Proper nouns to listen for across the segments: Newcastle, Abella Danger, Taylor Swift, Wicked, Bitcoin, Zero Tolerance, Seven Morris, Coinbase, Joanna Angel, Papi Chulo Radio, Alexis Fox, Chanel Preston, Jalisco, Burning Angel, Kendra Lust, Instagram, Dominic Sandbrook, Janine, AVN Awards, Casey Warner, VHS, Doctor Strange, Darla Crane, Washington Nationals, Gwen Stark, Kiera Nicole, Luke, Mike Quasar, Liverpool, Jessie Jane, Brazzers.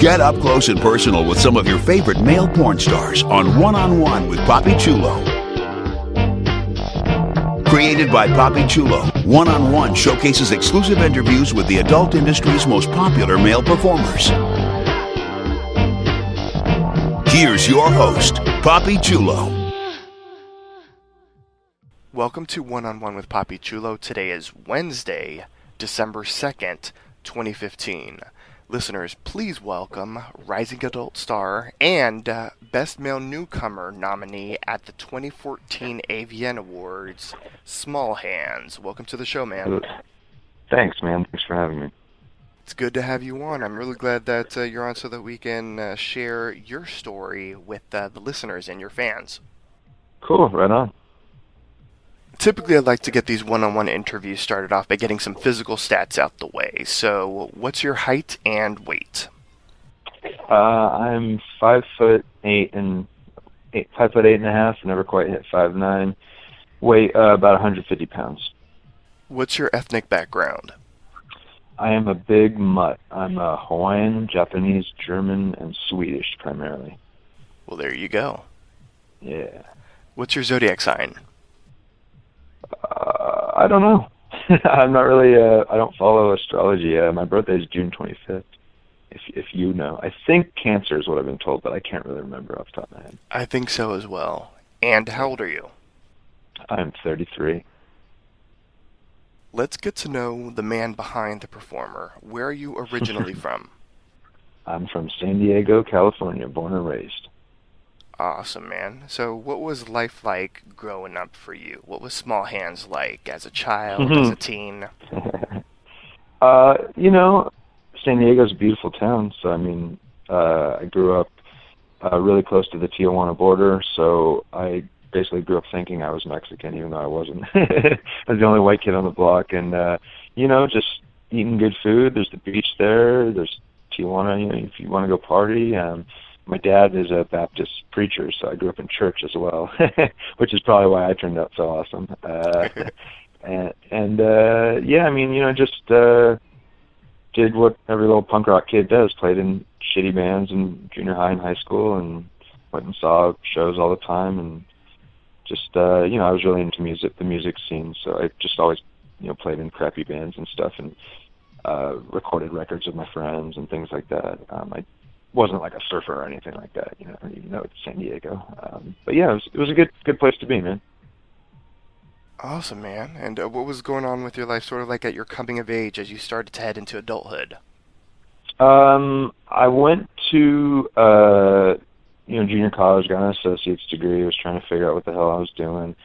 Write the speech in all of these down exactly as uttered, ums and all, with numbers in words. Get up close and personal with some of your favorite male porn stars on One-on-One with Papi Chulo. Created by Papi Chulo, One-on-One showcases exclusive interviews with the adult industry's most popular male performers. Here's your host, Papi Chulo. Welcome to One-on-One with Papi Chulo. Today is Wednesday, December second, twenty fifteen. Listeners, please welcome Rising Adult Star and uh, Best Male Newcomer nominee at the twenty fourteen A V N Awards, Small Hands. Welcome to the show, man. Thanks, man. Thanks for having me. It's good to have you on. I'm really glad that uh, you're on so that we can uh, share your story with uh, the listeners and your fans. Cool. Right on. Typically, I'd like to get these one-on-one interviews started off by getting some physical stats out the way. So, what's your height and weight? Uh, I'm five foot eight and eight, five foot eight and a half. Never quite hit five nine. Weight uh, about one hundred fifty pounds. What's your ethnic background? I am a big mutt. I'm a Hawaiian, Japanese, German, and Swedish primarily. Well, there you go. Yeah. What's your zodiac sign? Uh, I don't know. I'm not really, uh, I don't follow astrology. Uh, my birthday is June twenty-fifth, if if you know. I think Cancer is what I've been told, but I can't really remember off the top of my head. I think so as well. And how old are you? I'm thirty-three. Let's get to know the man behind the performer. Where are you originally from? I'm from San Diego, California, born and raised. Awesome, man. So what was life like growing up for you? What was Small Hands like as a child, mm-hmm. as a teen? uh, you know, San Diego's a beautiful town. So, I mean, uh, I grew up uh, really close to the Tijuana border. So I basically grew up thinking I was Mexican, even though I wasn't. I was the only white kid on the block. And, uh, you know, just eating good food. There's the beach there. There's Tijuana, you know, if you want to go party. Um My dad is a Baptist preacher, so I grew up in church as well, which is probably why I turned out so awesome. Uh, and and uh, yeah, I mean, you know, just uh, did what every little punk rock kid does, played in shitty bands in junior high and high school and went and saw shows all the time. And just, uh, you know, I was really into music, the music scene, so I just always, you know, played in crappy bands and stuff and uh, recorded records with my friends and things like that. Um, I wasn't like a surfer or anything like that, you know, even though it's San Diego. Um, but yeah, it was, it was a good good place to be, man. Awesome, man. And uh, what was going on with your life sort of like at your coming of age as you started to head into adulthood? Um, I went to, uh, you know, junior college, got an associate's degree. I was trying to figure out what the hell I was doing.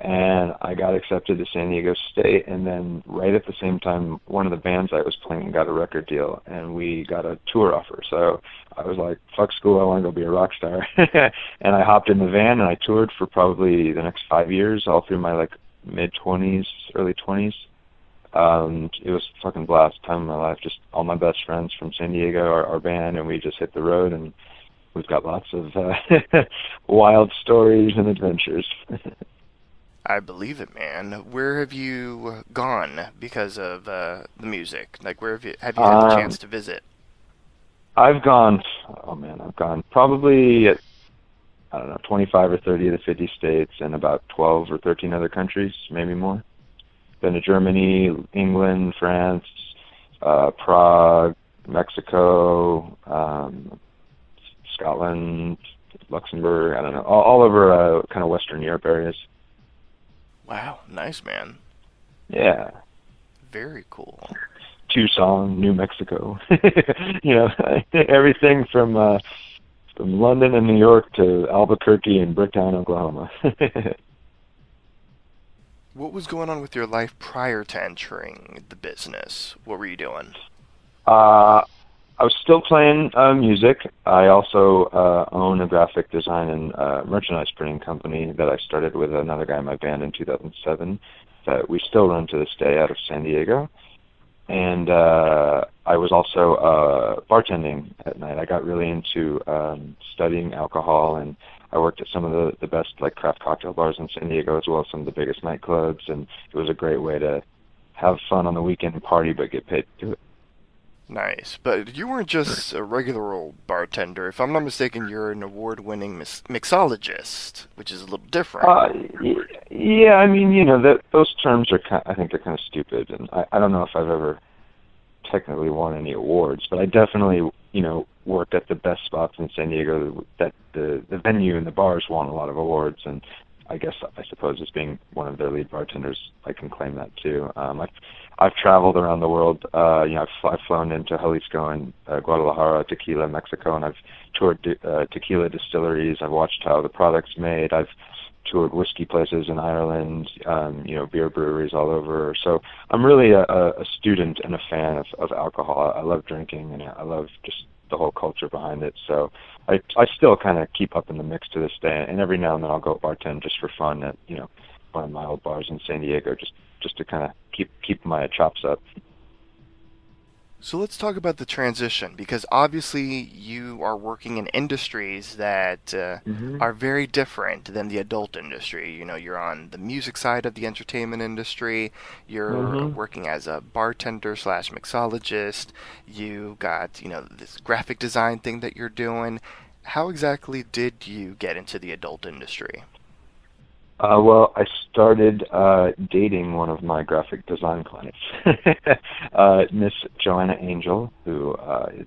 And I got accepted to San Diego State, and then right at the same time, one of the bands I was playing got a record deal, and we got a tour offer. So I was like, fuck school, I want to go be a rock star. And I hopped in the van, and I toured for probably the next five years, all through my like mid-twenties, early twenties. Um, it was a fucking blast, time of my life. Just all my best friends from San Diego, our, our band, and we just hit the road, and we've got lots of uh, wild stories and adventures. I believe it, man. Where have you gone because of uh, the music? Like, where have you have you had um, the chance to visit? I've gone, oh man, I've gone probably, at, I don't know, twenty-five or thirty of the fifty states and about twelve or thirteen other countries, maybe more. Been to Germany, England, France, uh, Prague, Mexico, um, Scotland, Luxembourg, I don't know, all, all over uh, kind of Western Europe areas. Wow, nice, man. Yeah. Very cool. Tucson, from New Mexico. You know, everything from uh, from London and New York to Albuquerque and Bricktown, Oklahoma. What was going on with your life prior to entering the business? What were you doing? Uh, I was still playing uh, music. I also uh, own a graphic design and uh, merchandise printing company that I started with another guy in my band in two thousand seven that we still run to this day out of San Diego. And uh, I was also uh, bartending at night. I got really into um, studying alcohol, and I worked at some of the, the best like craft cocktail bars in San Diego, as well as some of the biggest nightclubs, and it was a great way to have fun on the weekend and party but get paid to do it. Nice. But you weren't just a regular old bartender. If I'm not mistaken, you're an award-winning mix- mixologist, which is a little different. Uh, yeah, I mean, you know, that, those terms are kind of, I think they're kind of stupid, and I, I don't know if I've ever technically won any awards, but I definitely, you know, worked at the best spots in San Diego. That the, the venue and the bars won a lot of awards, and I guess, I suppose, as being one of their lead bartenders, I can claim that too. Um, I've, I've traveled around the world. Uh, you know, I've, fl- I've flown into Jalisco and uh, Guadalajara, Tequila, Mexico, and I've toured de- uh, tequila distilleries. I've watched how the product's made. I've toured whiskey places in Ireland. Um, you know, beer breweries all over. So I'm really a, a student and a fan of, of alcohol. I love drinking, and I love just the whole culture behind it. So I, I still kind of keep up in the mix to this day, and every now and then I'll go bartend just for fun at, you know, one of my old bars in San Diego, just, just to kind of keep keep my chops up. So let's talk about the transition, because obviously you are working in industries that uh, mm-hmm. are very different than the adult industry. You know, you're on the music side of the entertainment industry. You're mm-hmm. working as a bartender slash mixologist. You got, you know, this graphic design thing that you're doing. How exactly did you get into the adult industry? Uh, well, I started uh, dating one of my graphic design clients, uh, Miss Joanna Angel, who uh, is,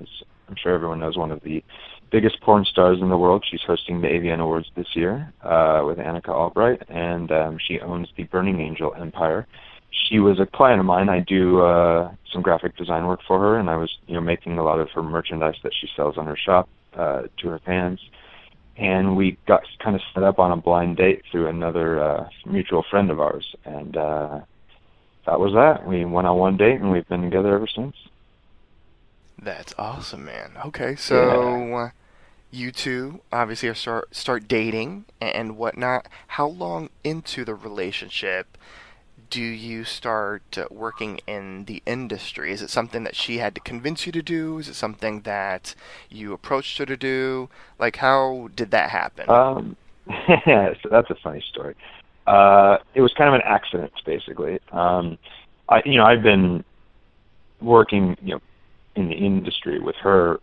is, I'm sure everyone knows, one of the biggest porn stars in the world. She's hosting the A V N Awards this year uh, with Annika Albright, and um, she owns the Burning Angel empire. She was a client of mine. I do uh, some graphic design work for her, and I was, you know, making a lot of her merchandise that she sells on her shop uh, to her fans. And we got kind of set up on a blind date through another uh, mutual friend of ours. And uh, that was that. We went on one date, and we've been together ever since. That's awesome, man. Okay, so yeah. uh, you two obviously are start, start dating and whatnot. How long into the relationship do you start working in the industry? Is it something that she had to convince you to do? Is it something that you approached her to do? Like, how did that happen? Um, so that's a funny story. Uh, it was kind of an accident, basically. Um, I, you know, I've been working, you know, in the industry with her,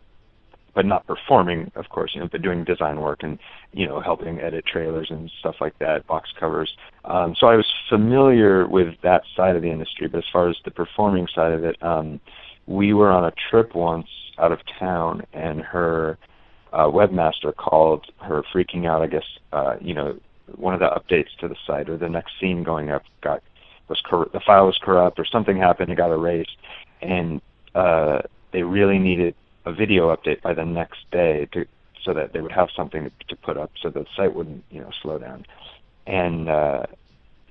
but not performing, of course, you know, but doing design work and, you know, helping edit trailers and stuff like that, box covers. Um, so I was familiar with that side of the industry, but as far as the performing side of it, um, we were on a trip once out of town, and her uh, webmaster called her freaking out. I guess, uh, you know, one of the updates to the site or the next scene going up got was cor- the file was corrupt or something happened. It got erased, and uh, they really needed a video update by the next day to, so that they would have something to put up so the site wouldn't, you know, slow down. And, uh,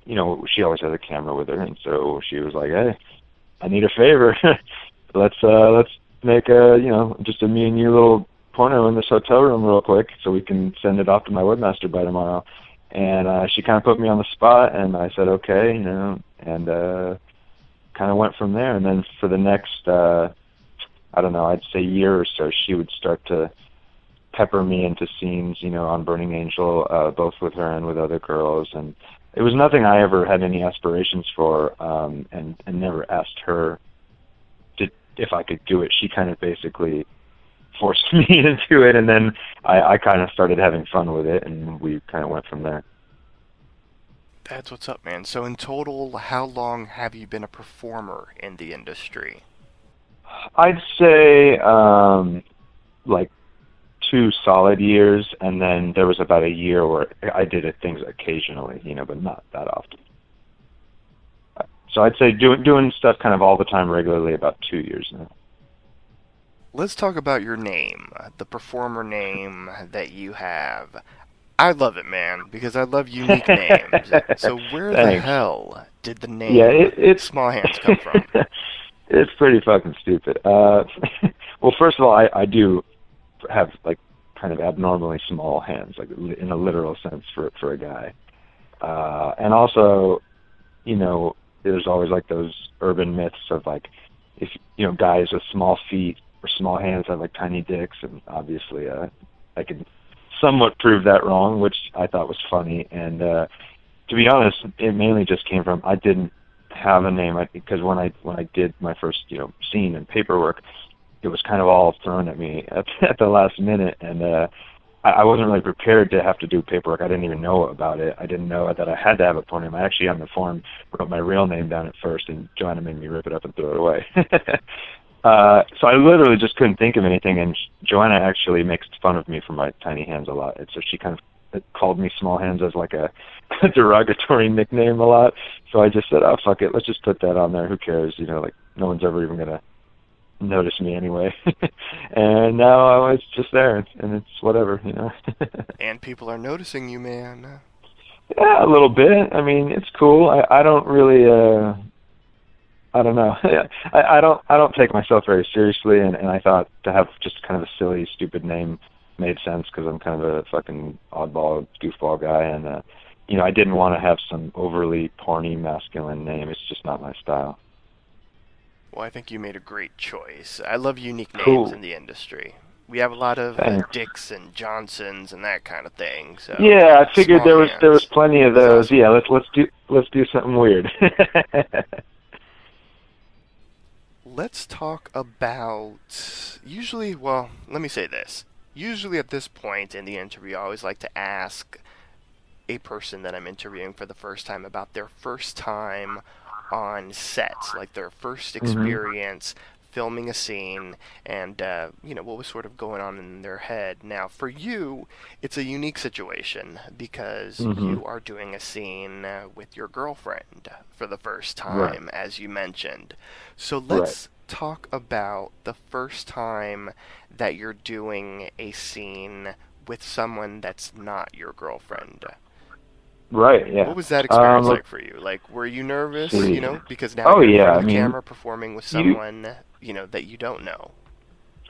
you know, she always has a camera with her, and so she was like, hey, I need a favor. let's uh, let's make a, you know, just a me and you little porno in this hotel room real quick so we can send it off to my webmaster by tomorrow. And uh, she kind of put me on the spot, and I said, okay, you know, and uh, kind of went from there. And then for the next... Uh, I don't know, I'd say a year or so, she would start to pepper me into scenes, you know, on Burning Angel, uh, both with her and with other girls. And it was nothing I ever had any aspirations for, um, and, and never asked her to, if I could do it. She kind of basically forced me into it, and then I, I kind of started having fun with it, and we kind of went from there. That's what's up, man. So in total, how long have you been a performer in the industry? I'd say um, like two solid years, and then there was about a year where I did things occasionally, you know, but not that often. So I'd say doing doing stuff kind of all the time regularly about two years now. Let's talk about your name, the performer name that you have. I love it, man, because I love unique names. So where Thanks. the hell did the name yeah, it, it's, Small Hands come from? It's pretty fucking stupid. Uh, well, first of all, I, I do have like kind of abnormally small hands, like in a literal sense for for a guy. Uh, and also, you know, there's always like those urban myths of like, if you know, guys with small feet or small hands have like tiny dicks, and obviously, uh, I can somewhat proved that wrong, which I thought was funny. And uh, to be honest, it mainly just came from I didn't have a name, I, because when I when I did my first you know scene and paperwork, it was kind of all thrown at me at, at the last minute, and uh, I, I wasn't really prepared to have to do paperwork. I didn't even know about it. I didn't know that I had to have a phone name. I actually on the form wrote my real name down at first, and Joanna made me rip it up and throw it away. Uh, so I literally just couldn't think of anything, and Joanna actually makes fun of me for my tiny hands a lot, and so she kind of called me Small Hands as like a, a derogatory nickname a lot. So I just said, oh, fuck it, let's just put that on there. Who cares? You know, like, no one's ever even going to notice me anyway. And now I was just there, and it's whatever, you know. And people are noticing you, man. Yeah, a little bit. I mean, it's cool. I, I don't really... Uh, I don't know. I, I don't. I don't take myself very seriously, and, and I thought to have just kind of a silly, stupid name made sense because I'm kind of a fucking oddball, goofball guy, and uh, you know, I didn't want to have some overly porny, masculine name. It's just not my style. Well, I think you made a great choice. I love unique names cool. in the industry. We have a lot of uh, Dicks and Johnsons and that kind of thing. So yeah, I figured there was hands. there was plenty of those. Yeah, let's let's do let's do something weird. Let's talk about, usually, well, let me say this. Usually at this point in the interview, I always like to ask a person that I'm interviewing for the first time about their first time on sets, like their first experience mm-hmm. filming a scene and, uh, you know, what was sort of going on in their head. Now, for you, it's a unique situation because mm-hmm. you are doing a scene with your girlfriend for the first time, right. as you mentioned. So let's right. talk about the first time that you're doing a scene with someone that's not your girlfriend. Right, yeah. What was that experience um, like for you? Like, were you nervous, geez. you know, because now oh, you're yeah. on the I mean, camera performing with someone, you, you know, that you don't know.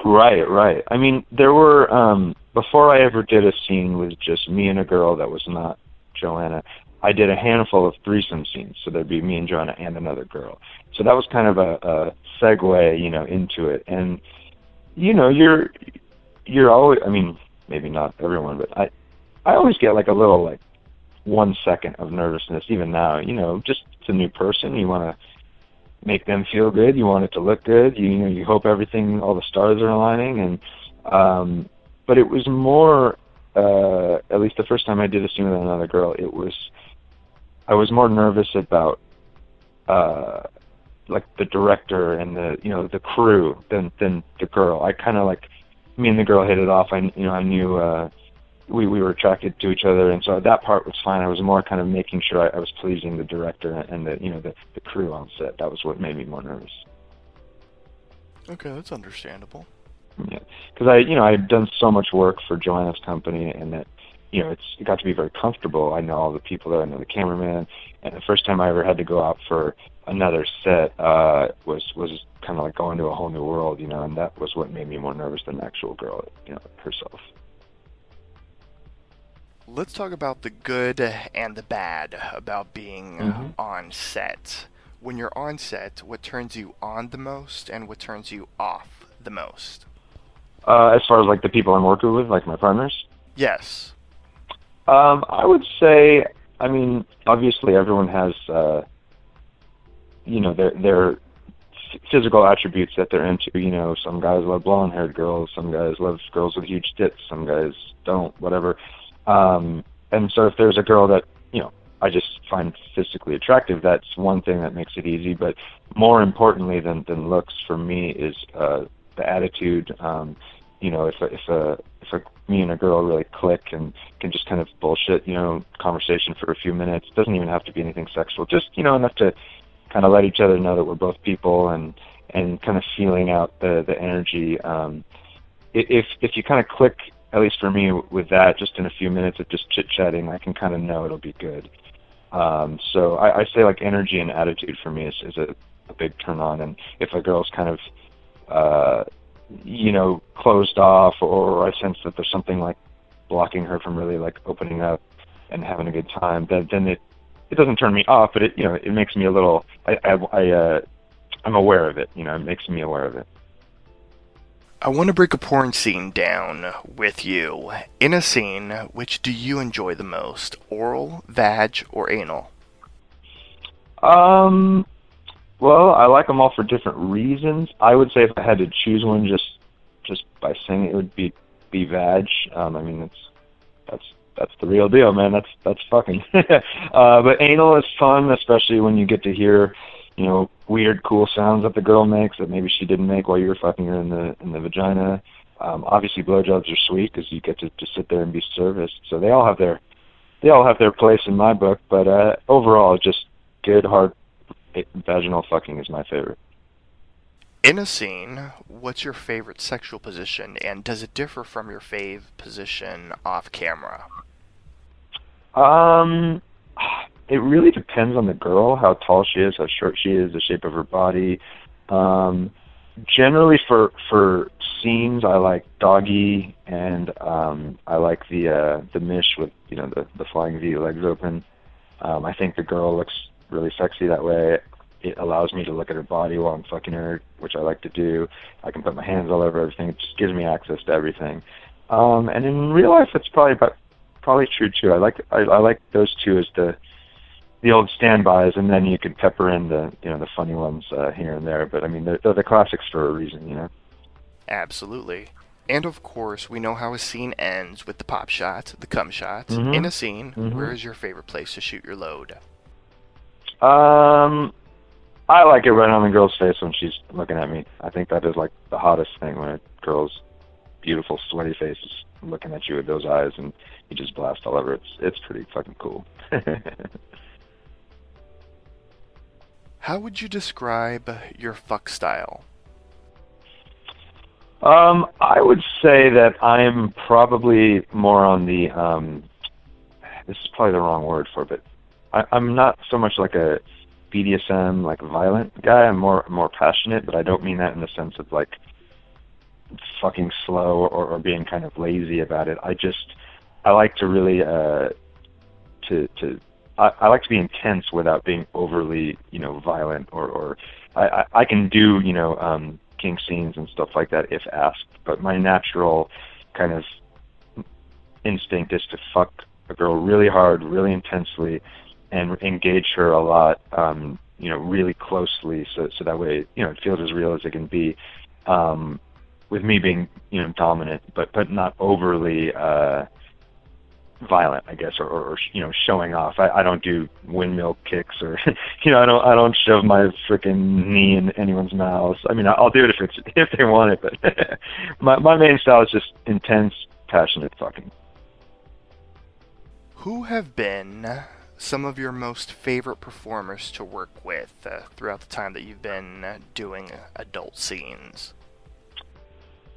Right, right. I mean, there were, um, before I ever did a scene with just me and a girl that was not Joanna, I did a handful of threesome scenes, so there'd be me and Joanna and another girl. So that was kind of a, a segue, you know, into it. And, you know, you're you're always, I mean, maybe not everyone, but I, I always get like a little, like, one second of nervousness, even now, you know, just it's a new person. You want to make them feel good. You want it to look good. You, you know, you hope everything, all the stars are aligning. And, um, but it was more, uh, at least the first time I did a scene with another girl, it was, I was more nervous about, uh, like the director and the, you know, the crew than, than the girl. I kind of like, me and the girl hit it off. I, you know, I knew, uh, we we were attracted to each other, and so that part was fine. I was more kind of making sure I, I was pleasing the director and the you know the, the crew on set. That was what made me more nervous. Okay, that's understandable. Yeah, because I you know I had done so much work for Joanna's company, and that you know it's it got to be very comfortable. I know all the people there. I know the cameraman. And the first time I ever had to go out for another set uh, was was kind of like going to a whole new world, you know. And that was what made me more nervous than the actual girl, you know, herself. Let's talk about the good and the bad about being mm-hmm. on set. When you're on set, what turns you on the most and what turns you off the most? Uh, as far as like the people I'm working with, like my partners? Yes. Um, I would say, I mean, obviously everyone has, uh, you know, their, their physical attributes that they're into. You know, some guys love blonde-haired girls, some guys love girls with huge tits, some guys don't, whatever. Um, and so if there's a girl that, you know, I just find physically attractive, that's one thing that makes it easy. But more importantly than, than looks for me is, uh, the attitude. Um, you know, if a, if a, if a, me and a girl really click and can just kind of bullshit, you know, conversation for a few minutes, doesn't even have to be anything sexual, just, you know, enough to kind of let each other know that we're both people, and and kind of feeling out the the energy. Um, if if you kind of click, at least for me, with that, just in a few minutes of just chit-chatting, I can kind of know it'll be good. Um, so I, I say like energy and attitude for me is, is a, a big turn on, and if a girl's kind of uh, you know closed off, or I sense that there's something like blocking her from really like opening up and having a good time, then then it it doesn't turn me off, but it you know it makes me a little I I, I uh, I'm aware of it, you know it makes me aware of it. I want to break a porn scene down with you. In a scene, which do you enjoy the most? Oral, vag, or anal? Um, well, I like them all for different reasons. I would say if I had to choose one just just by saying it, it would be, be vag. Um, I mean, it's, that's that's the real deal, man. That's, that's fucking. uh, but anal is fun, especially when you get to hear, you know, weird, cool sounds that the girl makes that maybe she didn't make while you were fucking her in the in the vagina. Um, obviously, blowjobs are sweet because you get to just sit there and be serviced. So they all have their they all have their place in my book. But uh, overall, just good, hard, vaginal fucking is my favorite. In a scene, what's your favorite sexual position, and does it differ from your fave position off camera? Um. It really depends on the girl, how tall she is, how short she is, the shape of her body. Um, generally, for for scenes, I like doggy, and um, I like the uh, the mish with you know the, the flying V, legs open. Um, I think the girl looks really sexy that way. It allows me to look at her body while I'm fucking her, which I like to do. I can put my hands all over everything. It just gives me access to everything. Um, and in real life, it's probably about, probably true too. I like I, I like those two as the the old standbys, and then you could pepper in the, you know, the funny ones uh, here and there. But I mean, they're, they're the classics for a reason, you know. Absolutely, and of course, we know how a scene ends with the pop shots, the cum shots. Mm-hmm. In a scene, mm-hmm. Where is your favorite place to shoot your load? Um, I like it right on the girl's face when she's looking at me. I think that is like the hottest thing, when a girl's beautiful, sweaty face is looking at you with those eyes, and you just blast all over it. It's it's pretty fucking cool. How would you describe your fuck style? Um, I would say that I'm probably more on the, um, this is probably the wrong word for it, but I, I'm not so much like a B D S M, like violent guy. I'm more more passionate, but I don't mean that in the sense of like fucking slow or, or being kind of lazy about it. I just, I like to really, uh, to, to, I, I like to be intense without being overly, you know, violent, or, or I, I can do, you know, um, kink scenes and stuff like that if asked, but my natural kind of instinct is to fuck a girl really hard, really intensely, and engage her a lot, um, you know, really closely, so, so that way, you know, it feels as real as it can be, um, with me being, you know, dominant, but, but not overly, uh, violent, I guess, or, or you know, showing off. I, I don't do windmill kicks, or you know, I don't I don't shove my freaking knee in anyone's mouth. I mean, I'll do it if it's if they want it, but my my main style is just intense, passionate fucking. Who have been some of your most favorite performers to work with uh, throughout the time that you've been doing adult scenes?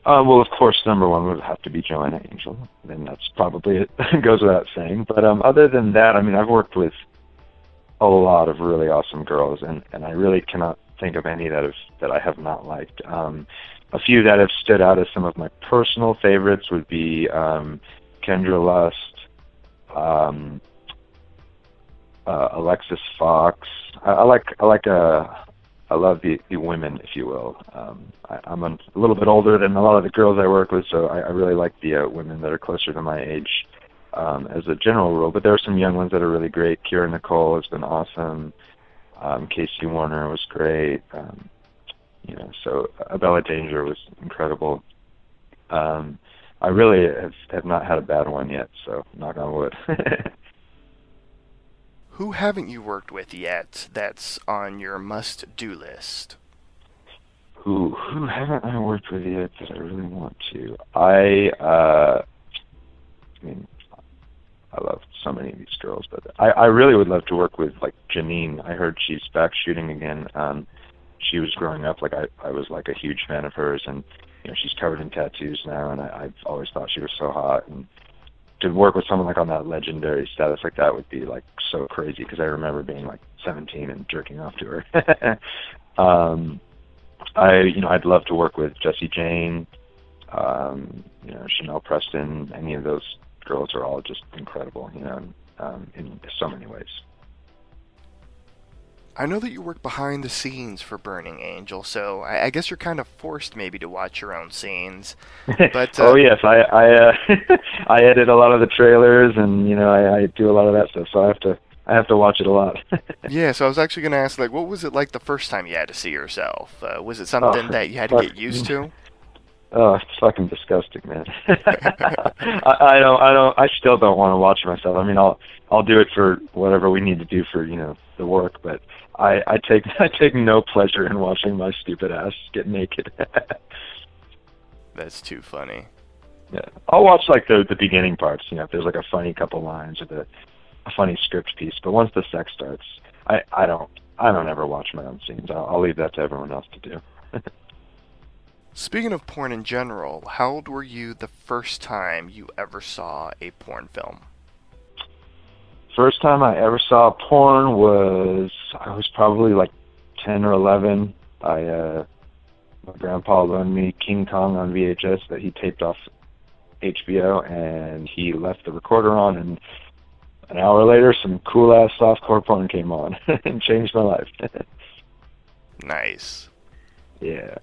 Uh, well, of course, number one would have to be Joanna Angel, and that's probably it. Goes without saying. But um, other than that, I mean, I've worked with a lot of really awesome girls, and, and I really cannot think of any that have, that I have not liked. Um, a few that have stood out as some of my personal favorites would be um, Kendra Lust, um, uh, Alexis Fox. I, I like I like a. I love the, the women, if you will. Um, I, I'm a little bit older than a lot of the girls I work with, so I, I really like the uh, women that are closer to my age um, as a general rule. But there are some young ones that are really great. Kiera Nicole has been awesome. Um, Casey Warner was great. Um, you know, so Abella Danger was incredible. Um, I really have, have not had a bad one yet, so knock on wood. Who haven't you worked with yet that's on your must-do list? Who who haven't I worked with yet that I really want to? I, uh, I mean, I love so many of these girls, but I, I really would love to work with like Janine. I heard she's back shooting again. Um, she was growing up, like I, I was like a huge fan of hers, and you know she's covered in tattoos now, and I, I've always thought she was so hot. And to work with someone like on that legendary status like that would be like so crazy, because I remember being like seventeen and jerking off to her. um, I you know I'd love to work with Jessie Jane, um, you know Chanel Preston. Any of those girls are all just incredible, you know, um, in so many ways. I know that you work behind the scenes for Burning Angel, so I, I guess you're kind of forced maybe to watch your own scenes. But uh, oh yes, I I, uh, I edit a lot of the trailers, and you know I, I do a lot of that stuff, so I have to I have to watch it a lot. Yeah, so I was actually going to ask, like, what was it like the first time you had to see yourself? Uh, was it something oh, that you had to get used to? Oh, it's fucking disgusting, man. I, I don't, I don't, I still don't want to watch myself. I mean, I'll, I'll do it for whatever we need to do for, you know, the work, but I, I take, I take no pleasure in watching my stupid ass get naked. That's too funny. Yeah. I'll watch like the, the beginning parts, you know, if there's like a funny couple lines or the a funny script piece, but once the sex starts, I, I don't, I don't ever watch my own scenes. I'll, I'll leave that to everyone else to do. Speaking of porn in general, how old were you the first time you ever saw a porn film? First time I ever saw porn was, I was probably like ten or eleven. I, uh, my grandpa loaned me King Kong on V H S that he taped off H B O, and he left the recorder on, and an hour later some cool-ass softcore porn came on and changed my life. Nice. Yeah.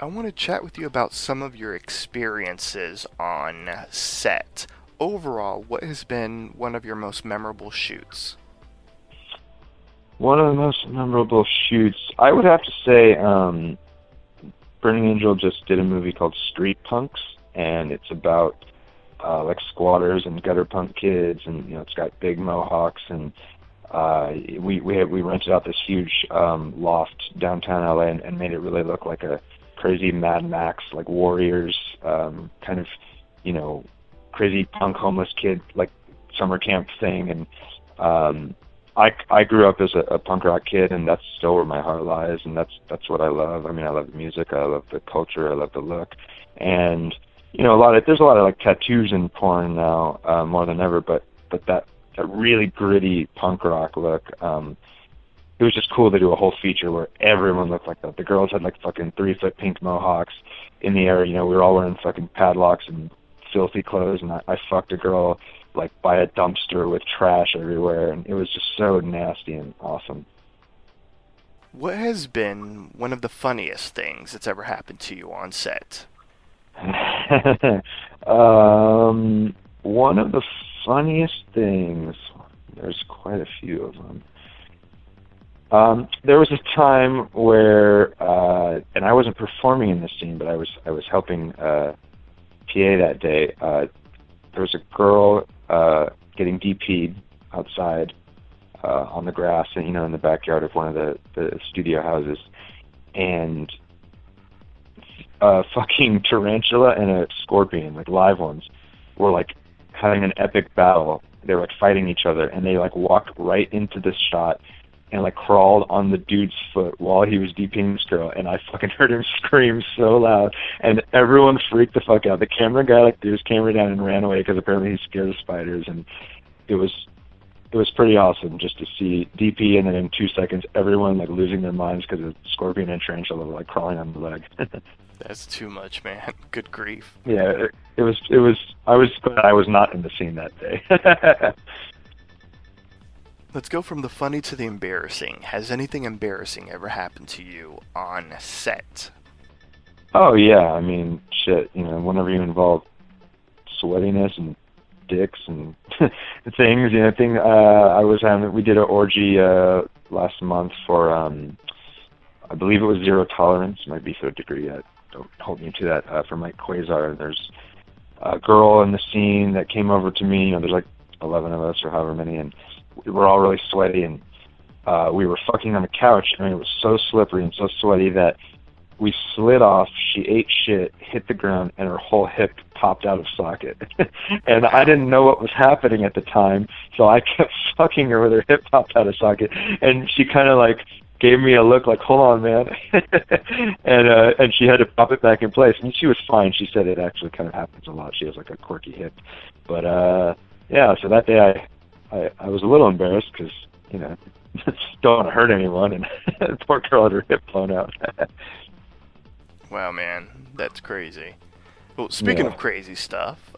I want to chat with you about some of your experiences on set. Overall, what has been one of your most memorable shoots? One of the most memorable shoots, I would have to say, um, Burning Angel just did a movie called Street Punks, and it's about uh, like squatters and gutter punk kids, and you know it's got big mohawks, and uh, we we had, we rented out this huge um, loft downtown L A and, and made it really look like a crazy Mad Max, like Warriors, um, kind of, you know, crazy punk homeless kid, like summer camp thing. And um, I, I grew up as a, a punk rock kid, and that's still where my heart lies. And that's, that's what I love. I mean, I love the music. I love the culture. I love the look. And, you know, a lot of, there's a lot of like tattoos in porn now, uh, more than ever, but, but that, that really gritty punk rock look, um, it was just cool to do a whole feature where everyone looked like that. The girls had like fucking three foot pink mohawks in the air. You know, we were all wearing fucking padlocks and filthy clothes. And I, I fucked a girl like by a dumpster with trash everywhere. And it was just so nasty and awesome. What has been one of the funniest things that's ever happened to you on set? um, one of the funniest things. There's quite a few of them. Um, there was a time where, uh, and I wasn't performing in this scene, but I was I was helping uh, P A that day. Uh, there was a girl uh, getting D P'd outside uh, on the grass, and you know, in the backyard of one of the, the studio houses, and a fucking tarantula and a scorpion, like live ones, were like having an epic battle. They were like fighting each other, and they like walked right into this shot and like crawled on the dude's foot while he was DPing this girl, and I fucking heard him scream so loud, and everyone freaked the fuck out. The camera guy like threw his camera down and ran away because apparently he's scared of spiders, and it was it was pretty awesome just to see D P and then in two seconds everyone like losing their minds because of scorpion and tarantula like crawling on the leg. That's too much, man. Good grief. Yeah, it, it was it was I was glad I was not in the scene that day. Let's go from the funny to the embarrassing. Has anything embarrassing ever happened to you on set? Oh, yeah. I mean, shit, you know, whenever you involve sweatiness and dicks and things, you know, thing, uh, I was having, we did an orgy uh, last month for, um, I believe it was Zero Tolerance, might be third degree yet, don't hold me to that, uh, for Mike Quasar. There's a girl in the scene that came over to me, you know, there's like eleven of us or however many, and we were all really sweaty, and uh, we were fucking on the couch. I mean, it was so slippery and so sweaty that We slid off, she ate shit, hit the ground, and her whole hip popped out of socket. And I didn't know what was happening at the time, so I kept fucking her with her hip popped out of socket. And she kind of like gave me a look like, hold on, man. and uh, and she had to pop it back in place. And she was fine. She said it actually kind of happens a lot. She has like a quirky hip. But uh, yeah, so that day I, I, I was a little embarrassed because, you know, don't want to hurt anyone. And the poor girl had her hip blown out. Wow, man, that's crazy. Well, speaking yeah. of crazy stuff,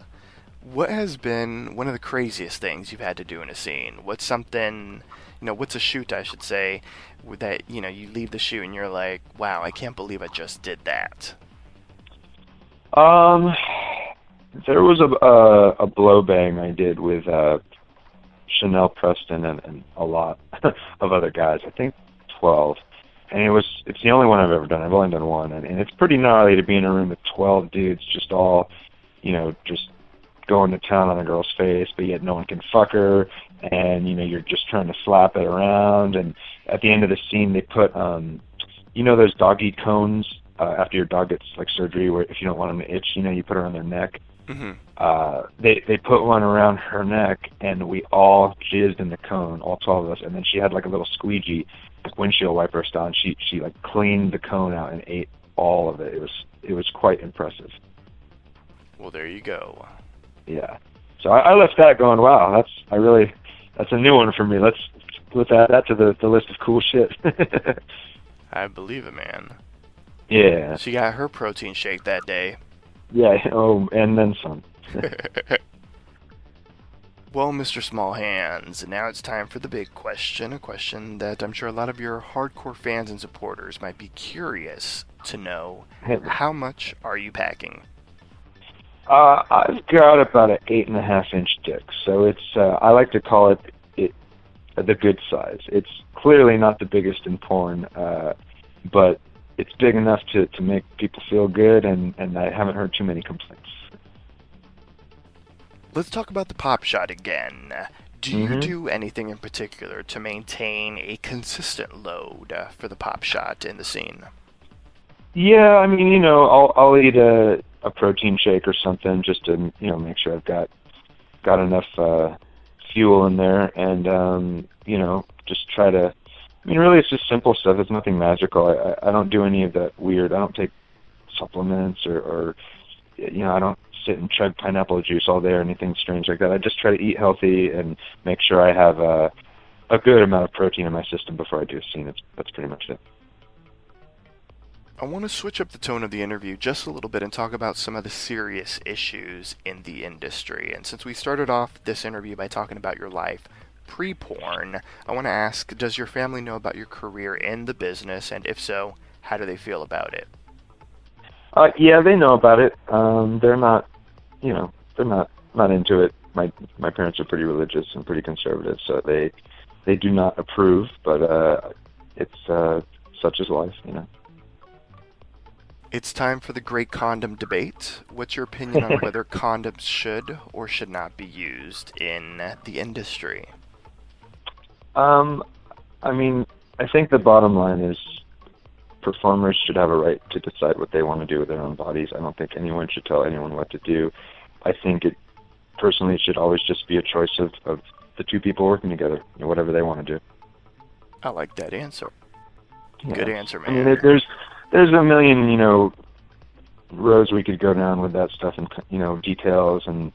what has been one of the craziest things you've had to do in a scene? What's something, you know, what's a shoot, I should say, that, you know, you leave the shoot and you're like, wow, I can't believe I just did that? Um, there was a, a, a blow bang I did with uh, Chanel Preston and, and a lot of other guys, I think twelve. And it was, it's the only one I've ever done. I've only done one. And, and it's pretty gnarly to be in a room with twelve dudes just all, you know, just going to town on a girl's face, but yet no one can fuck her. And, you know, you're just trying to slap it around. And at the end of the scene, they put, um, you know, those doggy cones uh, after your dog gets, like, surgery, where if you don't want them to itch, you know, you put it on their neck. Mm-hmm. Uh, they they put one around her neck, and we all jizzed in the cone, all twelve of us. And then she had, like, a little squeegee, like windshield wiper style, and she, she like cleaned the cone out and ate all of it. It was it was quite impressive. Well, there you go. Yeah. So I, I left that going, wow, that's I really that's a new one for me. Let's let's add that to the, the list of cool shit. I believe it, man. Yeah. She got her protein shake that day. Yeah, oh and then some. Well, Mister Small Hands, now it's time for the big question, a question that I'm sure a lot of your hardcore fans and supporters might be curious to know. How much are you packing? Uh, I've got about an eight and a half inch dick, so it's, uh, I like to call it, it the good size. It's clearly not the biggest in porn, uh, but it's big enough to, to make people feel good, and, and I haven't heard too many complaints. Let's talk about the pop shot again. Do you mm-hmm. do anything in particular to maintain a consistent load for the pop shot in the scene? Yeah, I mean, you know, I'll, I'll eat a, a protein shake or something just to, you know, make sure I've got got enough uh, fuel in there, and um, you know, just try to. I mean, really, it's just simple stuff. It's nothing magical. I, I don't do any of that weird. I don't take supplements or, or you know, I don't sit and chug pineapple juice all day or anything strange like that. I just try to eat healthy and make sure I have a, a good amount of protein in my system before I do a scene. That's, that's pretty much it. I want to switch up the tone of the interview just a little bit and talk about some of the serious issues in the industry. And since we started off this interview by talking about your life pre-porn, I want to ask, does your family know about your career in the business? And if so, how do they feel about it? Uh, yeah, they know about it. Um, they're not, you know, they're not, not into it. My my parents are pretty religious and pretty conservative, so they they do not approve. But uh, it's uh, such is life, you know. It's time for the great condom debate. What's your opinion on whether condoms should or should not be used in the industry? Um, I mean, I think the bottom line is, performers should have a right to decide what they want to do with their own bodies. I don't think anyone should tell anyone what to do. I think it, personally, it should always just be a choice of, of the two people working together, you know, whatever they want to do. I like that answer. Yeah. Good answer, man. I mean, there's, there's a million, you know, roads we could go down with that stuff and, you know, details. And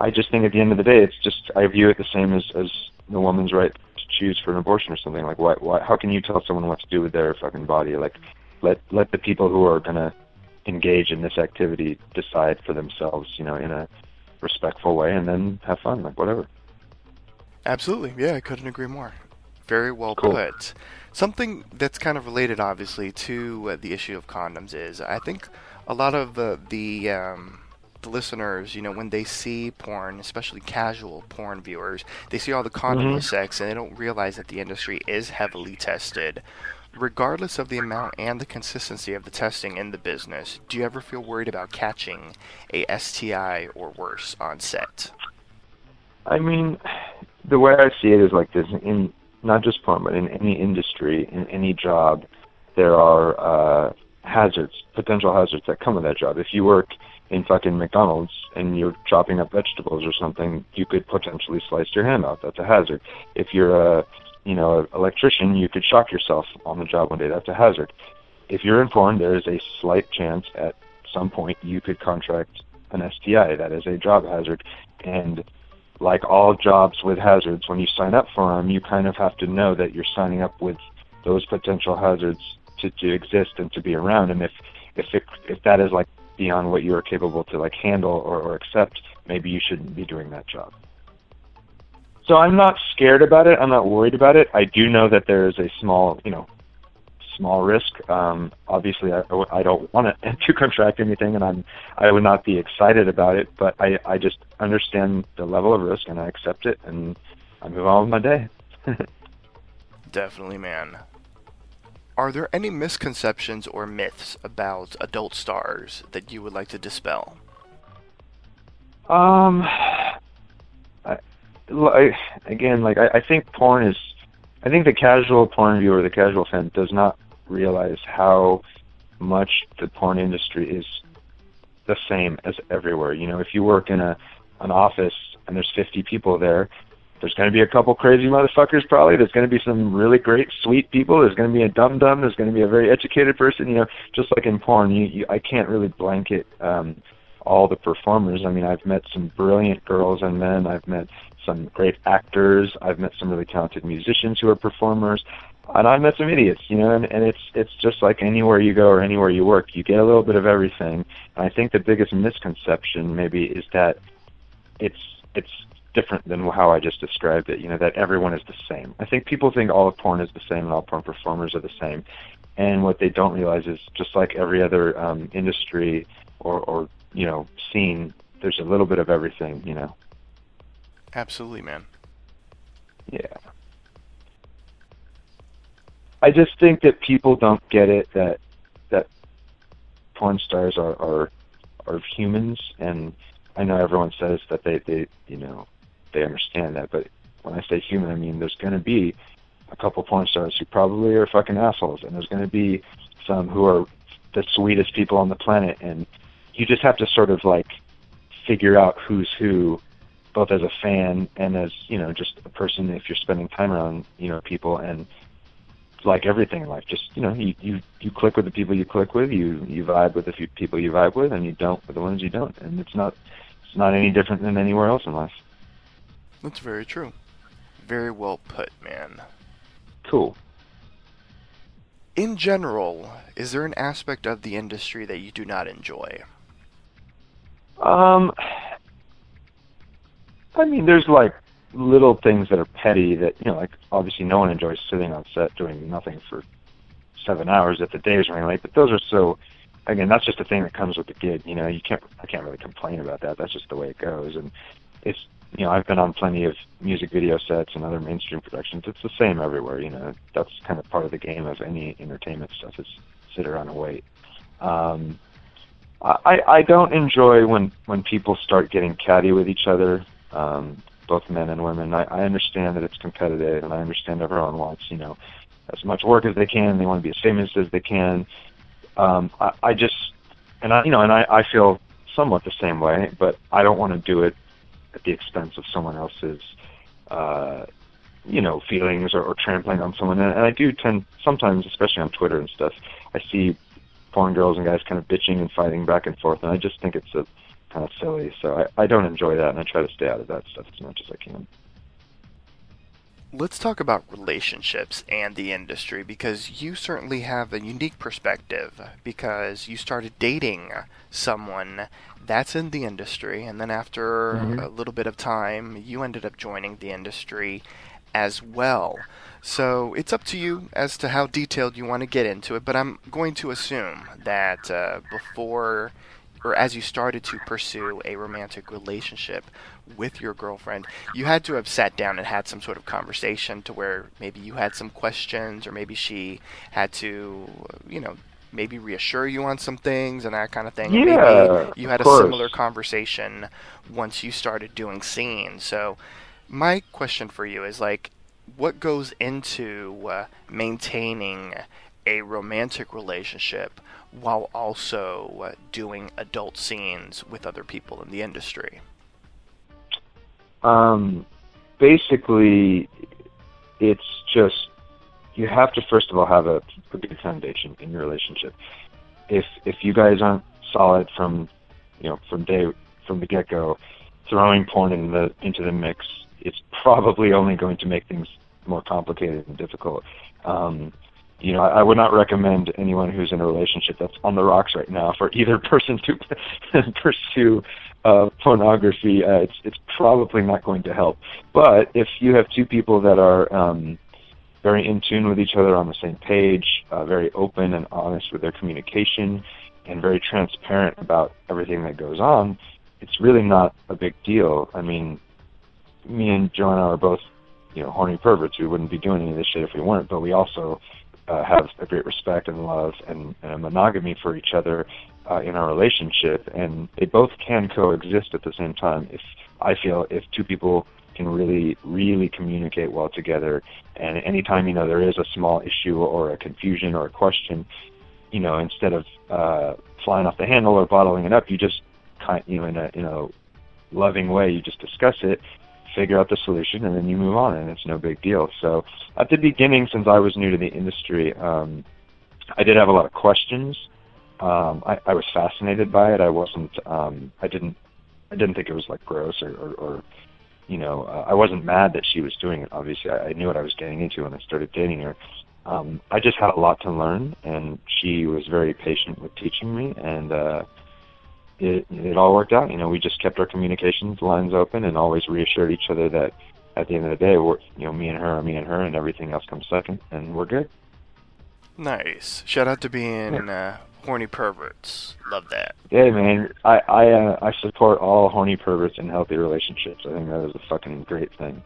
I just think at the end of the day, it's just, I view it the same as, as the woman's right choose for an abortion or something. Like, why, why, how can you tell someone what to do with their fucking body? Like, let let the people who are going to engage in this activity decide for themselves, you know, in a respectful way, and then have fun, like, whatever. Absolutely. Yeah, I couldn't agree more. Very well cool. put. Something that's kind of related, obviously, to uh, the issue of condoms is, I think a lot of uh, the... Um, the listeners, you know, when they see porn, especially casual porn viewers, they see all the condomless mm-hmm. sex, and they don't realize that the industry is heavily tested. Regardless of the amount and the consistency of the testing in the business, do you ever feel worried about catching a S T I or worse on set? I mean, the way I see it is like this, in not just porn, but in any industry, in any job, there are uh, hazards, potential hazards that come with that job. If you work in fucking McDonald's and you're chopping up vegetables or something, you could potentially slice your hand off. That's a hazard. If you're a, you know, an electrician, you could shock yourself on the job one day. That's a hazard. If you're informed, there is a slight chance at some point you could contract an S T I. That is a job hazard. And like all jobs with hazards, when you sign up for them, you kind of have to know that you're signing up with those potential hazards to, to exist and to be around. And if if it, if that is like beyond what you are capable to like handle or, or accept, maybe you shouldn't be doing that job. So I'm not scared about it. I'm not worried about it. I do know that there is a small, you know, small risk. Um, obviously, I, I don't want to, to contract anything, and I'm I would not be excited about it. But I, I just understand the level of risk, and I accept it, and I move on with my day. Definitely, man. Are there any misconceptions or myths about adult stars that you would like to dispel? Um, I, like, again, like I, I think porn is, I think the casual porn viewer, the casual fan, does not realize how much the porn industry is the same as everywhere. You know, if you work in a an office and there's fifty people there, there's going to be a couple crazy motherfuckers probably. There's going to be some really great, sweet people. There's going to be a dum-dum. There's going to be a very educated person. You know, just like in porn, you, you, I can't really blanket um, all the performers. I mean, I've met some brilliant girls and men. I've met some great actors. I've met some really talented musicians who are performers. And I've met some idiots, you know, and, and it's it's just like anywhere you go or anywhere you work, you get a little bit of everything. And I think the biggest misconception maybe is that it's it's... different than how I just described it, you know, that everyone is the same. I think people think all of porn is the same and all porn performers are the same. And what they don't realize is just like every other um, industry or, or, you know, scene, there's a little bit of everything, you know. Absolutely, man. Yeah. I just think that people don't get it that that porn stars are, are, are humans, and I know everyone says that they, they, you know, they understand that, but when I say human, I mean there's going to be a couple porn stars who probably are fucking assholes, and there's going to be some who are the sweetest people on the planet, and you just have to sort of like figure out who's who, both as a fan and as, you know, just a person if you're spending time around, you know, people. And like everything in life, just, you know, you, you, you click with the people you click with, you, you vibe with the few people you vibe with, and you don't with the ones you don't, and it's not it's not any different than anywhere else in life. That's very true. Very well put, man. Cool. In general, is there an aspect of the industry that you do not enjoy? Um, I mean, there's like little things that are petty that, you know, like obviously no one enjoys sitting on set doing nothing for seven hours if the day is running late, but those are so, again, that's just a thing that comes with the gig, you know, you can't, I can't really complain about that, that's just the way it goes. And it's, you know, I've been on plenty of music video sets and other mainstream productions, it's the same everywhere, you know, that's kind of part of the game of any entertainment stuff is sit around and wait. Um, I, I don't enjoy when, when people start getting catty with each other, um, both men and women. I, I understand that it's competitive, and I understand everyone wants, you know, as much work as they can. They want to be as famous as they can. Um, I, I just, and I, you know, and I, I feel somewhat the same way, but I don't want to do it at the expense of someone else's, uh, you know, feelings or, or trampling on someone. And I do tend sometimes, especially on Twitter and stuff, I see porn girls and guys kind of bitching and fighting back and forth, and I just think it's a kind of silly, so I, I don't enjoy that, and I try to stay out of that stuff as much as I can. Let's talk about relationships and the industry, because you certainly have a unique perspective, because you started dating someone that's in the industry, and then after mm-hmm. a little bit of time, you ended up joining the industry as well. So it's up to you as to how detailed you want to get into it, but I'm going to assume that uh, before... or as you started to pursue a romantic relationship with your girlfriend, you had to have sat down and had some sort of conversation to where maybe you had some questions, or maybe she had to, you know, maybe reassure you on some things and that kind of thing. Yeah, maybe you had a similar conversation once you started doing scenes. So my question for you is, like, what goes into uh, maintaining a romantic relationship while also uh, doing adult scenes with other people in the industry? Um, basically, it's just, you have to, first of all, have a, a good foundation in your relationship. If if you guys aren't solid from, you know, from day from the get-go, throwing porn in the, into the mix, it's probably only going to make things more complicated and difficult. Um, you know, I, I would not recommend anyone who's in a relationship that's on the rocks right now for either person to pursue uh, pornography. Uh, it's it's probably not going to help. But if you have two people that are um, very in tune with each other, on the same page, uh, very open and honest with their communication, and very transparent about everything that goes on, it's really not a big deal. I mean, me and Joanna are both, you know, horny perverts. We wouldn't be doing any of this shit if we weren't, but we also uh, have a great respect and love and, and a monogamy for each other uh, in our relationship, and they both can coexist at the same time. If I feel if two people can really, really communicate well together, and anytime, you know, there is a small issue or a confusion or a question, you know, instead of uh, flying off the handle or bottling it up, you just kind, you know, in a in a loving way, you just discuss it, figure out the solution, and then you move on, and it's no big deal. So at the beginning, since I was new to the industry, um, I did have a lot of questions. Um, I, I was fascinated by it. I wasn't. Um, I didn't. I didn't think it was like gross or, or, or you know, uh, I wasn't mad that she was doing it. Obviously, I, I knew what I was getting into when I started dating her. Um, I just had a lot to learn, and she was very patient with teaching me, and uh, it, it all worked out. You know, we just kept our communications lines open and always reassured each other that at the end of the day, we're, you know, me and her are me and her, and everything else comes second, and we're good. Nice. Shout out to being yeah. uh, horny perverts. Love that. Yeah, man. I I, uh, I support all horny perverts in healthy relationships. I think that is a fucking great thing.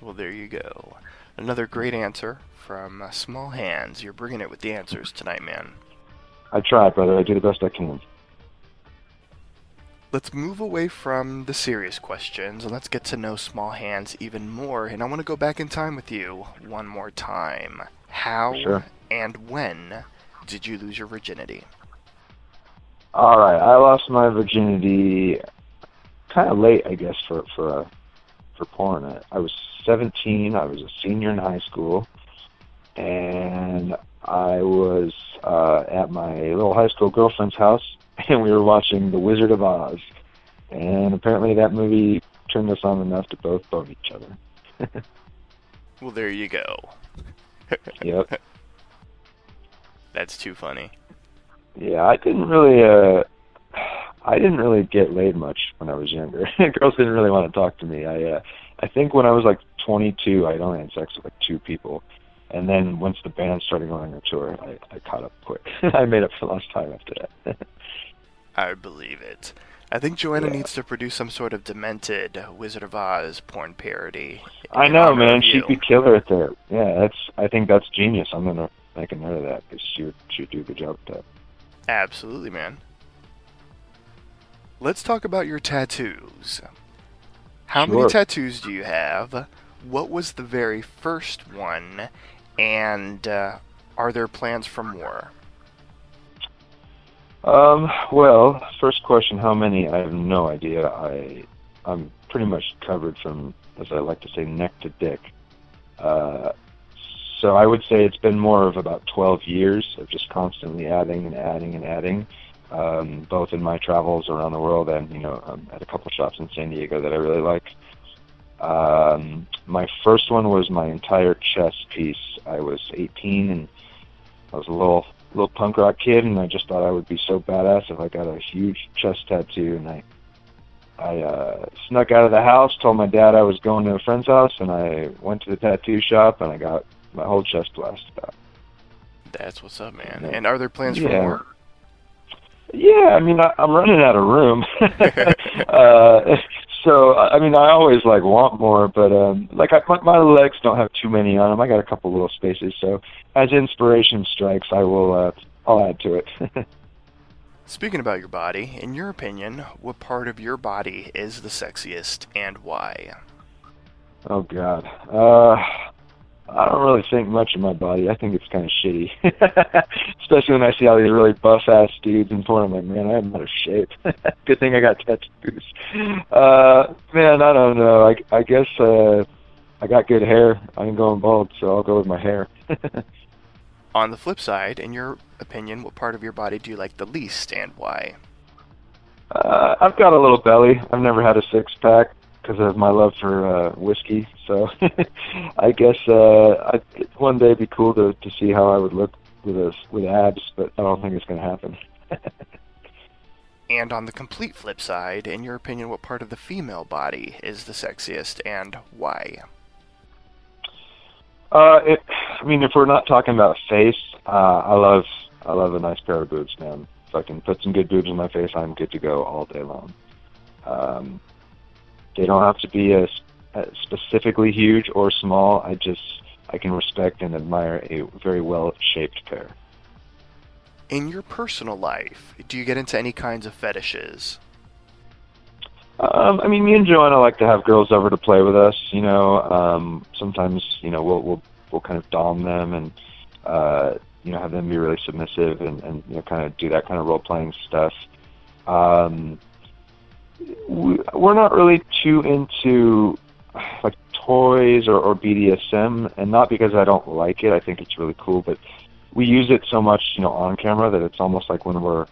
Well, there you go. Another great answer from uh, Small Hands. You're bringing it with the answers tonight, man. I try, brother. I do the best I can. Let's move away from the serious questions, and let's get to know Small Hands even more. And I want to go back in time with you one more time. How sure. and when did you lose your virginity? All right. I lost my virginity kind of late, I guess, for, for, uh, for porn. I, I was seventeen. I was a senior in high school. And I was uh, at my little high school girlfriend's house, and we were watching The Wizard of Oz. And apparently that movie turned us on enough to both bone each other. Well, there you go. Yep. That's too funny. Yeah, I didn't really, uh, I didn't really get laid much when I was younger. Girls didn't really want to talk to me. I, uh, I think when I was like twenty-two, I'd only had sex with like two people. And then once the band started going on tour, I, I caught up quick. I made up for lost time after that. I believe it. I think Joanna yeah. needs to produce some sort of demented Wizard of Oz porn parody. I know, man. She'd be killer at that. Yeah, that's. I think that's genius. I'm going to make a note of that, because she would, she would do a good job at that. Absolutely, man. Let's talk about your tattoos. How sure. many tattoos do you have? What was the very first one, and uh, are there plans for more? Um, well, first question, how many? I have no idea. I, I'm pretty much covered from, as I like to say, neck to dick. Uh, so I would say it's been more of about twelve years of just constantly adding and adding and adding, um, both in my travels around the world and, you know, um, at a couple shops in San Diego that I really like. Um, my first one was my entire chest piece. I was eighteen, and I was a little little punk rock kid, and I just thought I would be so badass if I got a huge chest tattoo. And I I uh, snuck out of the house, told my dad I was going to a friend's house, and I went to the tattoo shop, and I got my whole chest blasted out. That's what's up, man. Yeah. And are there plans yeah. for more? Yeah, I mean, I, I'm running out of room. uh, so, I mean, I always, like, want more, but, um, like, I, my, my legs don't have too many on them. I got a couple little spaces, so as inspiration strikes, I will, uh, I'll add to it. Speaking about your body, in your opinion, what part of your body is the sexiest and why? Oh, God. Uh, I don't really think much of my body. I think it's kind of shitty. Especially when I see all these really buff-ass dudes in porn. I'm like, man, I'm out of shape. Good thing I got tattoos. Uh, man, I don't know. I, I guess uh, I got good hair. I'm going bald, so I'll go with my hair. On the flip side, in your opinion, what part of your body do you like the least and why? Uh, I've got a little belly. I've never had a six-pack because of my love for uh, whiskey. So I guess uh, I, one day it'd be cool to, to see how I would look with a, with abs, but I don't think it's going to happen. And on the complete flip side, in your opinion, what part of the female body is the sexiest and why? Uh, it, I mean, if we're not talking about face, uh, I love I love a nice pair of boobs, man. If I can put some good boobs in my face, I'm good to go all day long. Um, they don't have to be a, a specifically huge or small. I just, I can respect and admire a very well-shaped pair. In your personal life, do you get into any kinds of fetishes? Um, I mean, me and Joanna like to have girls over to play with us, you know. Um, sometimes, you know, we'll, we'll, we'll kind of dom them and, uh, you know, have them be really submissive and, and you know, kind of do that kind of role-playing stuff. Um, we, we're not really too into, like, toys or, or B D S M, and not because I don't like it. I think it's really cool, but we use it so much, you know, on camera that it's almost like when we're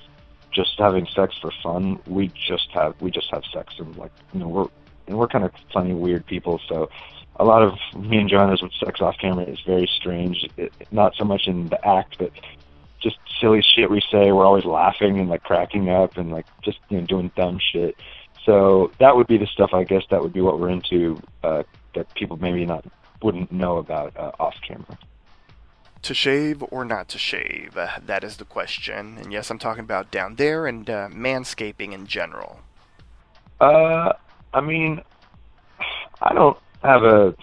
just having sex for fun, we just have we just have sex, and like, you know, we're and we're kind of funny, weird people. So a lot of me and Joanna's with sex off camera is very strange. It, not so much in the act, but just silly shit we say. We're always laughing and like cracking up and like just, you know, doing dumb shit. So that would be the stuff, I guess. That would be what we're into uh, that people maybe not wouldn't know about uh, off camera. To shave or not to shave? Uh, that is the question. And yes, I'm talking about down there and uh, manscaping in general. Uh, I mean, I don't have a...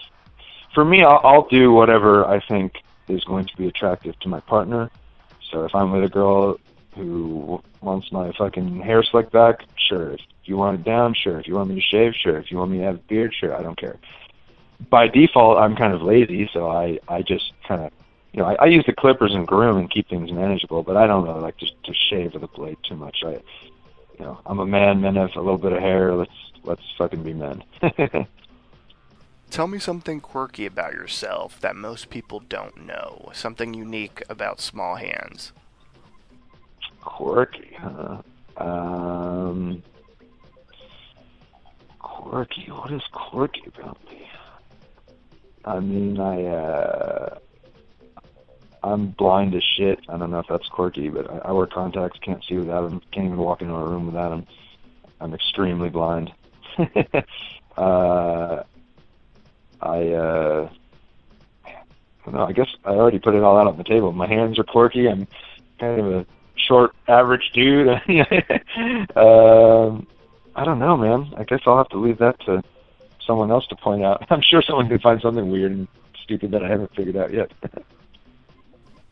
For me, I'll, I'll do whatever I think is going to be attractive to my partner. So if I'm with a girl who wants my fucking hair slicked back, sure. If you want it down, sure. If you want me to shave, sure. If you want me to have a beard, sure. I don't care. By default, I'm kind of lazy, so I, I just kind of... You know, I, I use the clippers and groom and keep things manageable, but I don't really like to, to shave with a blade too much. I, you know, I'm a man. Men have a little bit of hair. Let's let's fucking be men. Tell me something quirky about yourself that most people don't know. Something unique about Small Hands. Quirky, huh? Um, quirky. What is quirky about me? I mean, I. Uh, I'm blind as shit. I don't know if that's quirky, but I, I wear contacts, can't see without them, can't even walk into a room without them. I'm extremely blind. uh, I, uh, I don't know, I guess I already put it all out on the table. My hands are quirky. I'm kind of a short, average dude. uh, I don't know, man. I guess I'll have to leave that to someone else to point out. I'm sure someone could find something weird and stupid that I haven't figured out yet.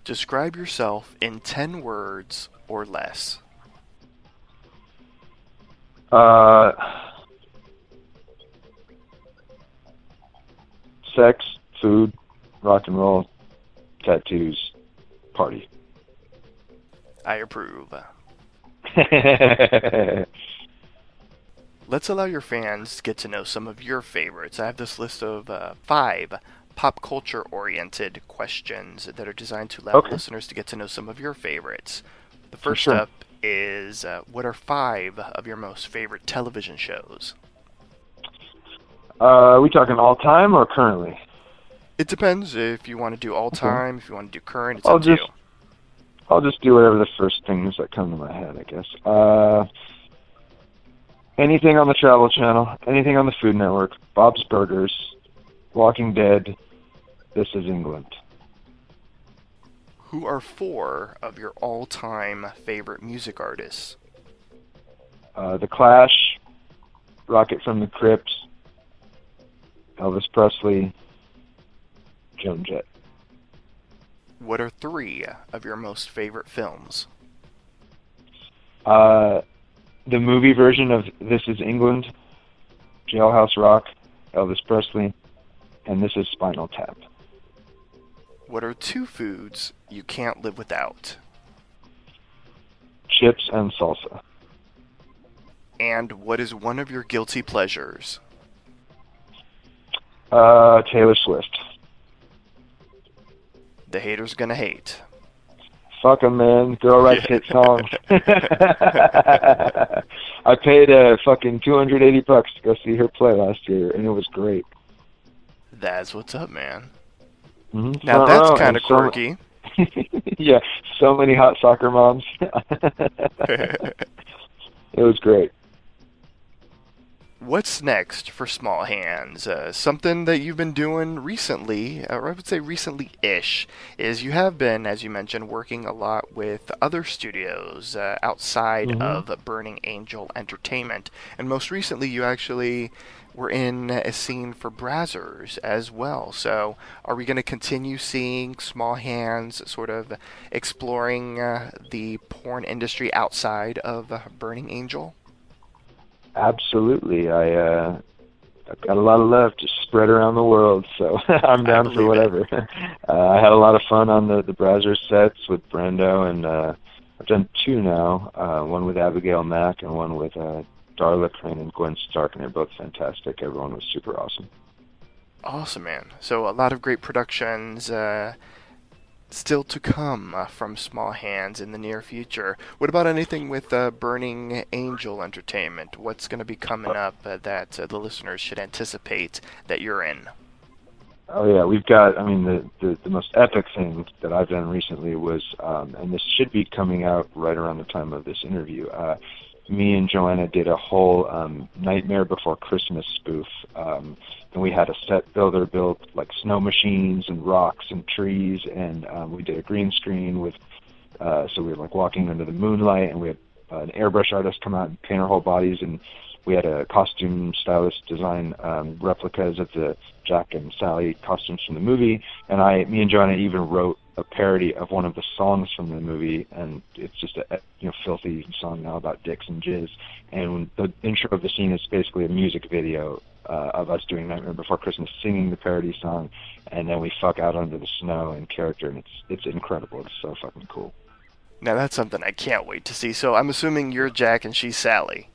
Describe yourself in ten words or less. Uh, sex, food, rock and roll, tattoos, party. I approve. Let's allow your fans to get to know some of your favorites. I have this list of uh, five pop culture-oriented questions that are designed to allow okay. listeners to get to know some of your favorites. The first sure. up is, uh, what are five of your most favorite television shows? Uh, are we talking all-time or currently? It depends if you want to do all-time, okay. if you want to do current, it's I'll up just, to you. I'll just do whatever the first things that come to my head, I guess. Uh, anything on the Travel Channel, anything on the Food Network, Bob's Burgers, Walking Dead, This Is England. Who are four of your all-time favorite music artists? Uh, the Clash, Rocket from the Crypt, Elvis Presley, Joan Jett. What are three of your most favorite films? Uh, the movie version of This Is England, Jailhouse Rock, Elvis Presley, and This Is Spinal Tap. what are two foods you can't live without? Chips and salsa. And what is one of your guilty pleasures? Uh, Taylor Swift. The haters gonna hate. Fuck them, man. Girl writes hit songs. I paid a uh, fucking two hundred eighty bucks to go see her play last year, and it was great. That's what's up, man. Mm-hmm. Now, that's oh, kind of quirky. So, yeah, so many hot soccer moms. It was great. What's next for Small Hands? Uh, something that you've been doing recently, or I would say recently-ish, is you have been, as you mentioned, working a lot with other studios uh, outside mm-hmm. of Burning Angel Entertainment. And most recently, you actually were in a scene for Brazzers as well. So are we going to continue seeing Small Hands sort of exploring uh, the porn industry outside of uh, Burning Angel? Absolutely. I, uh, I've got a lot of love to spread around the world, so I'm down for whatever. uh, I had a lot of fun on the, the Brazzers sets with Brando, and uh, I've done two now, uh, one with Abigail Mac and one with uh, Darla Crane and Gwen Stark, and they're both fantastic. Everyone was super awesome. Awesome, man. So a lot of great productions uh, still to come uh, from Small Hands in the near future. What about anything with uh, Burning Angel Entertainment? What's going to be coming up uh, that uh, the listeners should anticipate that you're in? Oh, yeah, we've got, I mean, the, the, the most epic thing that I've done recently was, um, and this should be coming out right around the time of this interview, uh, me and Joanna did a whole um, Nightmare Before Christmas spoof, um, and we had a set builder build like snow machines and rocks and trees, and um, we did a green screen with, uh, so we were like walking under the moonlight, and we had uh, an airbrush artist come out and paint our whole bodies, and we had a costume stylist design um, replicas of the Jack and Sally costumes from the movie, and I, me and Joanna even wrote a parody of one of the songs from the movie, and it's just a you know filthy song now about dicks and jizz. And the intro of the scene is basically a music video uh, of us doing Nightmare Before Christmas, singing the parody song, and then we fuck out under the snow in character, and it's it's incredible. It's so fucking cool. Now that's something I can't wait to see. So I'm assuming you're Jack and she's Sally.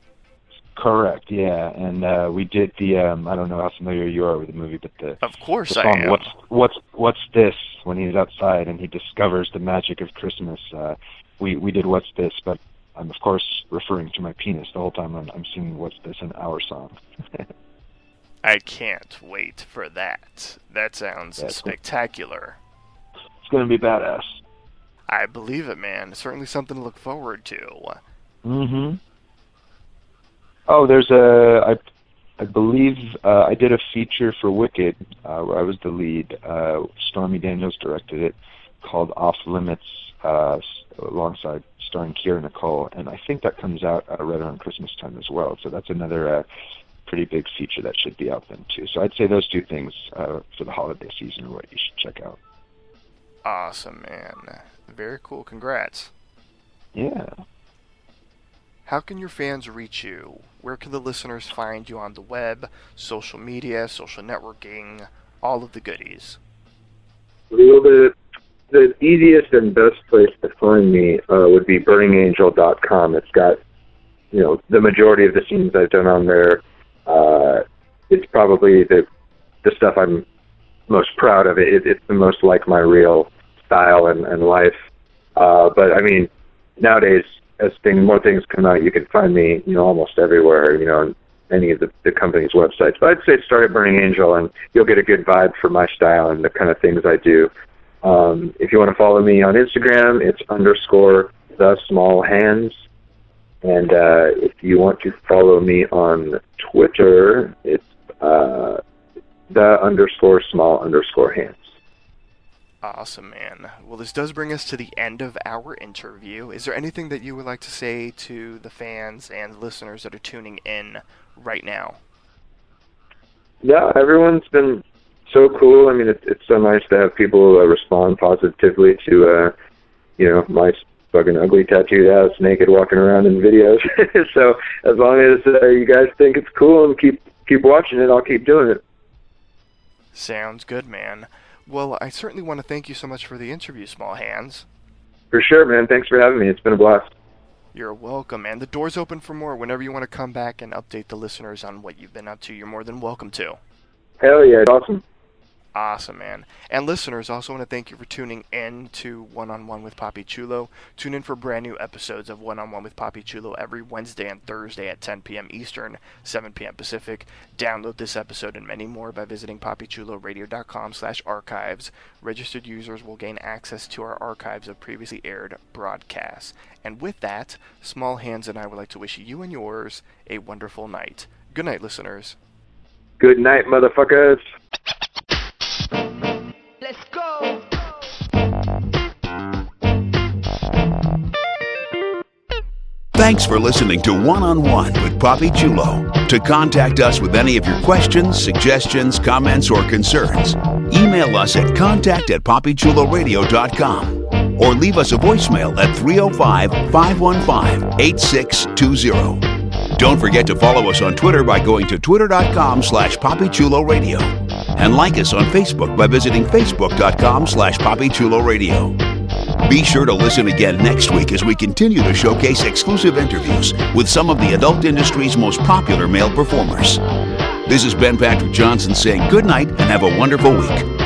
Correct, yeah, and uh, we did the, um, I don't know how familiar you are with the movie, but the, of course the song, I am. What's, what's, what's This, when he's outside and he discovers the magic of Christmas, uh, we, we did What's This, but I'm, of course, referring to my penis the whole time I'm, I'm singing What's This in our song. I can't wait for that. That sounds That's spectacular. Cool. It's going to be badass. I believe it, man. It's certainly something to look forward to. Mm-hmm. Oh, there's a, I, I believe uh, I did a feature for Wicked, uh, where I was the lead. Uh, Stormy Daniels directed it, called Off Limits, uh, alongside starring Kiera Nicole, and I think that comes out uh, right around Christmas time as well. So that's another uh, pretty big feature that should be out then too. So I'd say those two things uh, for the holiday season are what you should check out. Awesome, man. Very cool. Congrats. Yeah. How can your fans reach you? Where can the listeners find you on the web, social media, social networking, all of the goodies? Well, the, the easiest and best place to find me uh, would be burning angel dot com. It's got, you know, the majority of the scenes I've done on there. Uh, it's probably the the stuff I'm most proud of. It, it it's the most like my real style and, and life. Uh, but I mean, nowadays, as thing, more things come out, you can find me, you know, almost everywhere, you know, on any of the, the company's websites. But I'd say start at Burning Angel, and you'll get a good vibe for my style and the kind of things I do. Um, if you want to follow me on Instagram, it's underscore the small hands. And uh, if you want to follow me on Twitter, it's uh, the underscore small underscore hands. Awesome, man. Well, this does bring us to the end of our interview. Is there anything that you would like to say to the fans and listeners that are tuning in right now? Yeah, everyone's been so cool. I mean, it, it's so nice to have people uh, respond positively to, uh, you know, my fucking ugly tattooed ass naked walking around in videos. So as long as uh, you guys think it's cool and keep keep watching it, I'll keep doing it. Sounds good, man. Well, I certainly want to thank you so much for the interview, Small Hands. For sure, man. Thanks for having me. It's been a blast. You're welcome, and the door's open for more. Whenever you want to come back and update the listeners on what you've been up to, you're more than welcome to. Hell yeah, awesome. Awesome, man. And listeners, also want to thank you for tuning in to One-on-One with Papi Chulo. Tune in for brand new episodes of One-on-One with Papi Chulo every Wednesday and Thursday at ten p.m. Eastern, seven p.m. Pacific. Download this episode and many more by visiting papichuloradio.com slash archives. Registered users will gain access to our archives of previously aired broadcasts. And with that, Small Hands and I would like to wish you and yours a wonderful night. Good night, listeners. Good night, motherfuckers. Let's go. Thanks for listening to One-on-One with Papi Chulo. To contact us with any of your questions, suggestions, comments, or concerns, email us at contact at papichuloradio.com or leave us a voicemail at three oh five, five one five, eight six two zero. Don't forget to follow us on Twitter by going to twitter.com slash papichuloradio. And like us on Facebook by visiting facebook.com slash papichuloradio. Be sure to listen again next week as we continue to showcase exclusive interviews with some of the adult industry's most popular male performers. This is Ben Patrick Johnson saying good night and have a wonderful week.